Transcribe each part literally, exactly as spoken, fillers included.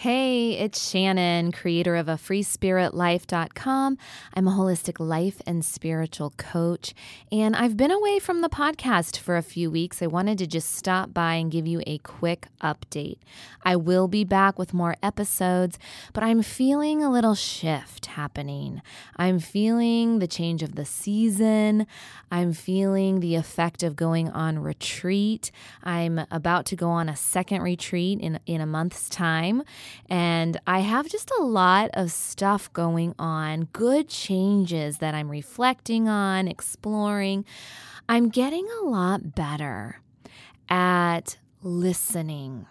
Hey, it's Shannon, creator of a free spirit life dot com. I'm a holistic life and spiritual coach, and I've been away from the podcast for a few weeks. I wanted to just stop by and give you a quick update. I will be back with more episodes, but I'm feeling a little shift happening. I'm feeling the change of the season. I'm feeling the effect of going on retreat. I'm about to go on a second retreat in, in a month's time. And I have just a lot of stuff going on, good changes that I'm reflecting on, exploring. I'm getting a lot better at listening.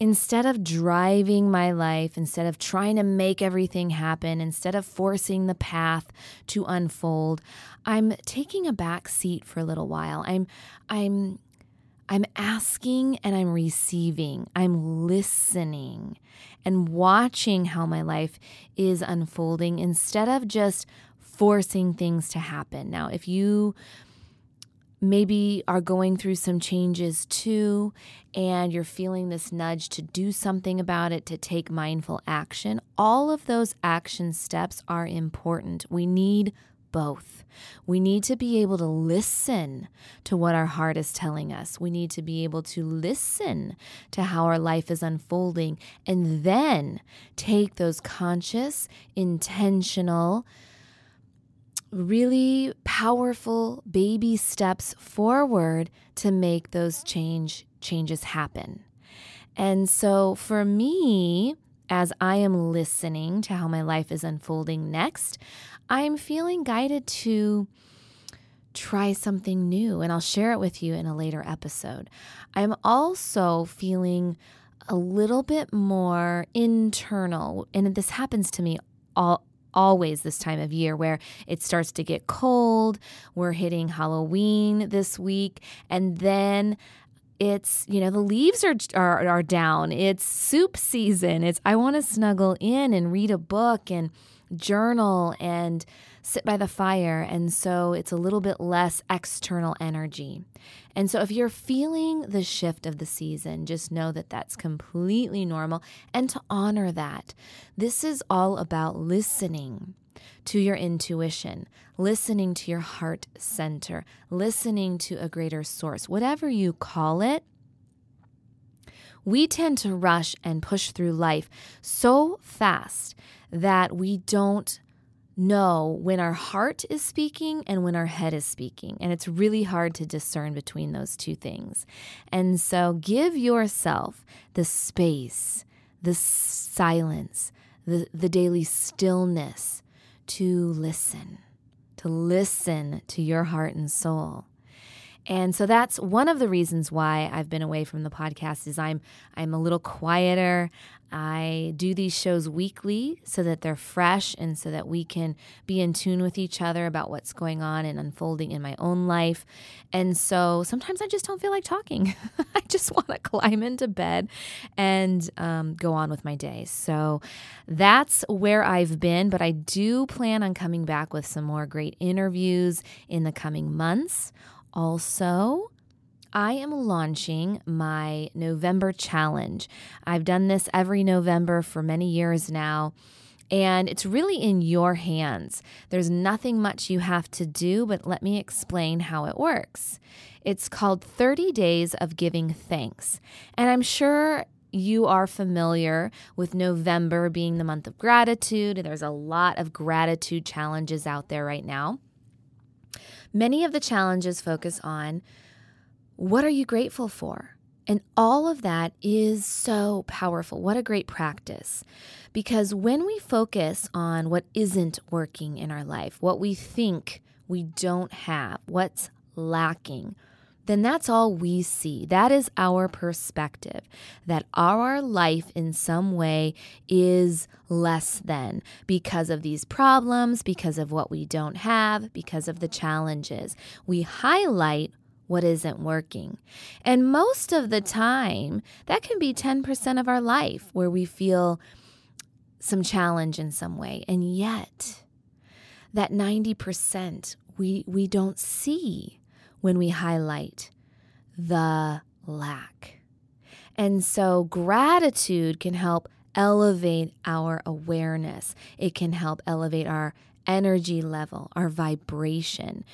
Instead of driving my life, instead of trying to make everything happen, instead of forcing the path to unfold, I'm taking a back seat for a little while. I'm, I'm, I'm asking and I'm receiving. I'm listening and watching how my life is unfolding instead of just forcing things to happen. Now, if you maybe are going through some changes too, and you're feeling this nudge to do something about it, to take mindful action, all of those action steps are important. We need both. We need to be able to listen to what our heart is telling us. We need to be able to listen to how our life is unfolding and then take those conscious, intentional, really powerful baby steps forward to make those change changes happen. And so for me, as I am listening to how my life is unfolding next, I'm feeling guided to try something new, and I'll share it with you in a later episode. I'm also feeling a little bit more internal, and this happens to me all always this time of year where it starts to get cold. We're hitting Halloween this week, and then it's, you know, the leaves are are, are down. It's soup season. It's I want to snuggle in and read a book and journal and sit by the fire. And so it's a little bit less external energy. And so if you're feeling the shift of the season, just know that that's completely normal and to honor that. This is all about listening to your intuition, listening to your heart center, listening to a greater source, whatever you call it. We tend to rush and push through life so fast that we don't know when our heart is speaking and when our head is speaking. And it's really hard to discern between those two things. And so give yourself the space, the silence, the, the daily stillness, to listen, to listen to your heart and soul. And so that's one of the reasons why I've been away from the podcast is I'm I'm a little quieter. I do these shows weekly so that they're fresh and so that we can be in tune with each other about what's going on and unfolding in my own life. And so sometimes I just don't feel like talking. I just want to climb into bed and um, go on with my day. So that's where I've been, but I do plan on coming back with some more great interviews in the coming months. Also, I am launching my November challenge. I've done this every November for many years now, and it's really in your hands. There's nothing much you have to do, but let me explain how it works. It's called thirty days of Giving Thanks, and I'm sure you are familiar with November being the month of gratitude, and there's a lot of gratitude challenges out there right now. Many of the challenges focus on what are you grateful for? And all of that is so powerful. What a great practice. Because when we focus on what isn't working in our life, what we think we don't have, what's lacking, then that's all we see. That is our perspective, that our life in some way is less than because of these problems, because of what we don't have, because of the challenges. We highlight what isn't working. And most of the time, that can be ten percent of our life where we feel some challenge in some way. And yet, that ninety percent we, we don't see when we highlight the lack. And so gratitude can help elevate our awareness. It can help elevate our energy level, our vibration.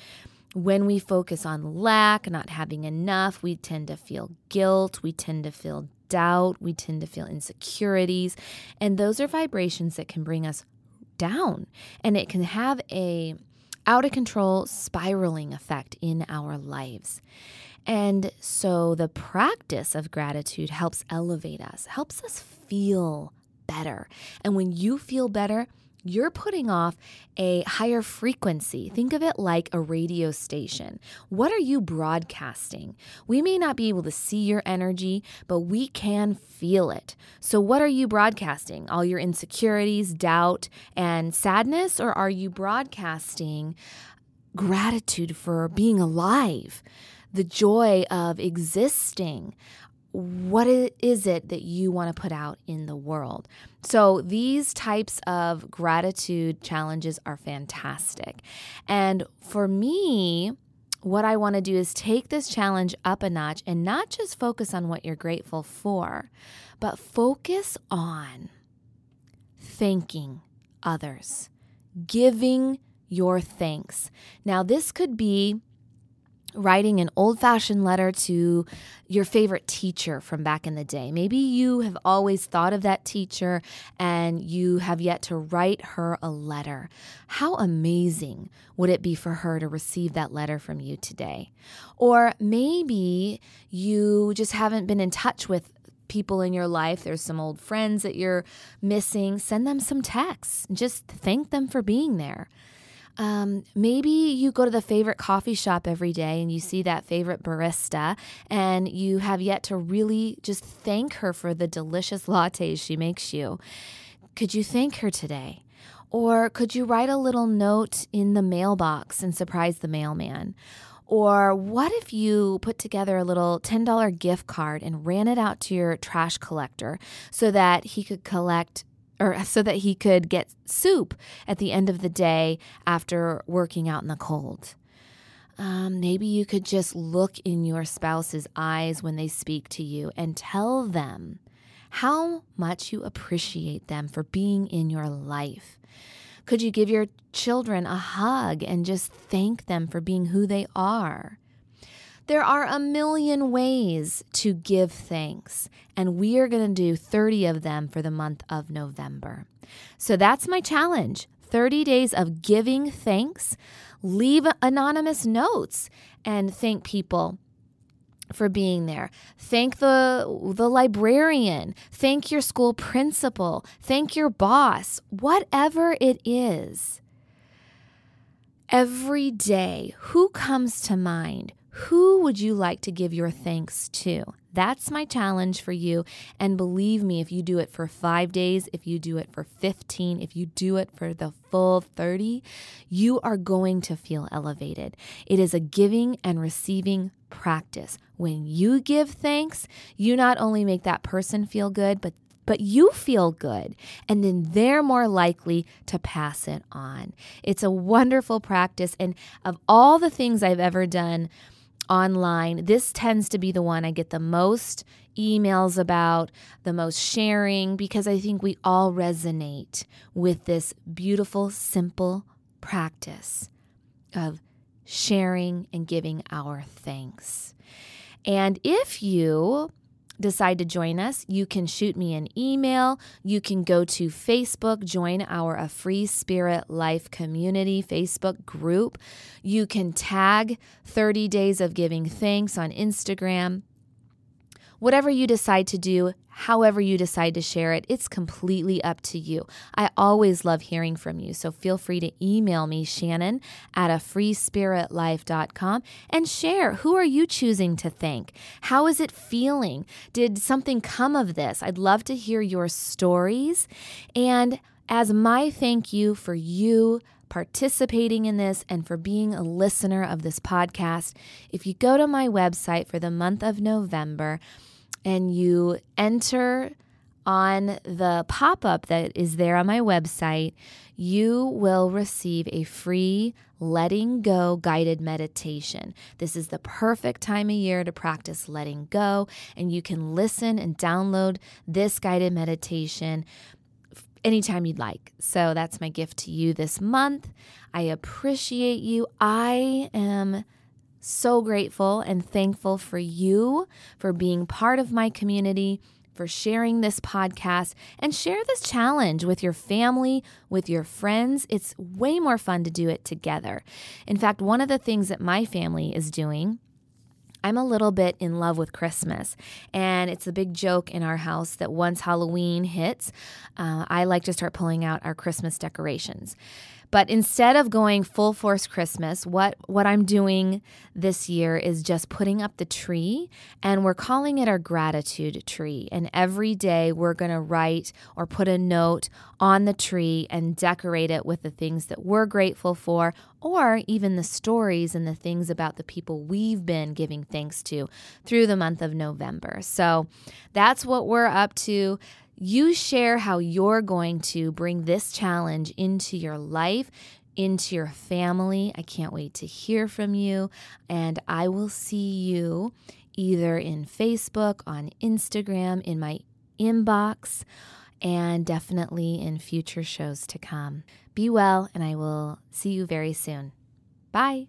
When we focus on lack, not having enough, we tend to feel guilt, we tend to feel doubt, we tend to feel insecurities, and those are vibrations that can bring us down, and it can have a out of control spiraling effect in our lives. And so the practice of gratitude helps elevate us, helps us feel better. And when you feel better, you're putting off a higher frequency. Think of it like a radio station. What are you broadcasting? We may not be able to see your energy, but we can feel it. So what are you broadcasting? All your insecurities, doubt, and sadness? Or are you broadcasting gratitude for being alive, the joy of existing? What is it that you want to put out in the world? So these types of gratitude challenges are fantastic. And for me, what I want to do is take this challenge up a notch and not just focus on what you're grateful for, but focus on thanking others, giving your thanks. Now, this could be writing an old-fashioned letter to your favorite teacher from back in the day. Maybe you have always thought of that teacher and you have yet to write her a letter. How amazing would it be for her to receive that letter from you today? Or maybe you just haven't been in touch with people in your life. There's some old friends that you're missing. Send them some texts. Just thank them for being there. Um, maybe you go to the favorite coffee shop every day and you see that favorite barista and you have yet to really just thank her for the delicious lattes she makes you. Could you thank her today? Or could you write a little note in the mailbox and surprise the mailman? Or what if you put together a little ten dollars gift card and ran it out to your trash collector so that he could collect or so that he could get soup at the end of the day after working out in the cold. Um, maybe you could just look in your spouse's eyes when they speak to you and tell them how much you appreciate them for being in your life. Could you give your children a hug and just thank them for being who they are? There are a million ways to give thanks, and we are going to do thirty of them for the month of November. So that's my challenge, thirty days of giving thanks. Leave anonymous notes and thank people for being there. Thank the, the librarian. Thank your school principal. Thank your boss. Whatever it is. Every day, who comes to mind? Who would you like to give your thanks to? That's my challenge for you. And believe me, if you do it for five days, if you do it for fifteen, if you do it for the full thirty, you are going to feel elevated. It is a giving and receiving practice. When you give thanks, you not only make that person feel good, but But you feel good, and then they're more likely to pass it on. It's a wonderful practice, and of all the things I've ever done online, this tends to be the one I get the most emails about, the most sharing, because I think we all resonate with this beautiful, simple practice of sharing and giving our thanks. And if you decide to join us, you can shoot me an email. You can go to Facebook, join our A Free Spirit Life community Facebook group. You can tag thirty Days of Giving Thanks on Instagram. Whatever you decide to do, however you decide to share it, it's completely up to you. I always love hearing from you, so feel free to email me, Shannon, at a free spirit life dot com, and share. Who are you choosing to thank? How is it feeling? Did something come of this? I'd love to hear your stories. And as my thank you for you participating in this and for being a listener of this podcast, if you go to my website for the month of November, and you enter on the pop-up that is there on my website, you will receive a free letting go guided meditation. This is the perfect time of year to practice letting go, and you can listen and download this guided meditation anytime you'd like. So that's my gift to you this month. I appreciate you. I am so grateful and thankful for you, for being part of my community, for sharing this podcast, and share this challenge with your family, with your friends. It's way more fun to do it together. In fact, one of the things that my family is doing, I'm a little bit in love with Christmas, and it's a big joke in our house that once Halloween hits, uh, I like to start pulling out our Christmas decorations. But instead of going full force Christmas, what, what I'm doing this year is just putting up the tree, and we're calling it our gratitude tree. And every day we're going to write or put a note on the tree and decorate it with the things that we're grateful for, or even the stories and the things about the people we've been giving thanks to through the month of November. So that's what we're up to. You share how you're going to bring this challenge into your life, into your family. I can't wait to hear from you, and I will see you either in Facebook, on Instagram, in my inbox, and definitely in future shows to come. Be well, and I will see you very soon. Bye.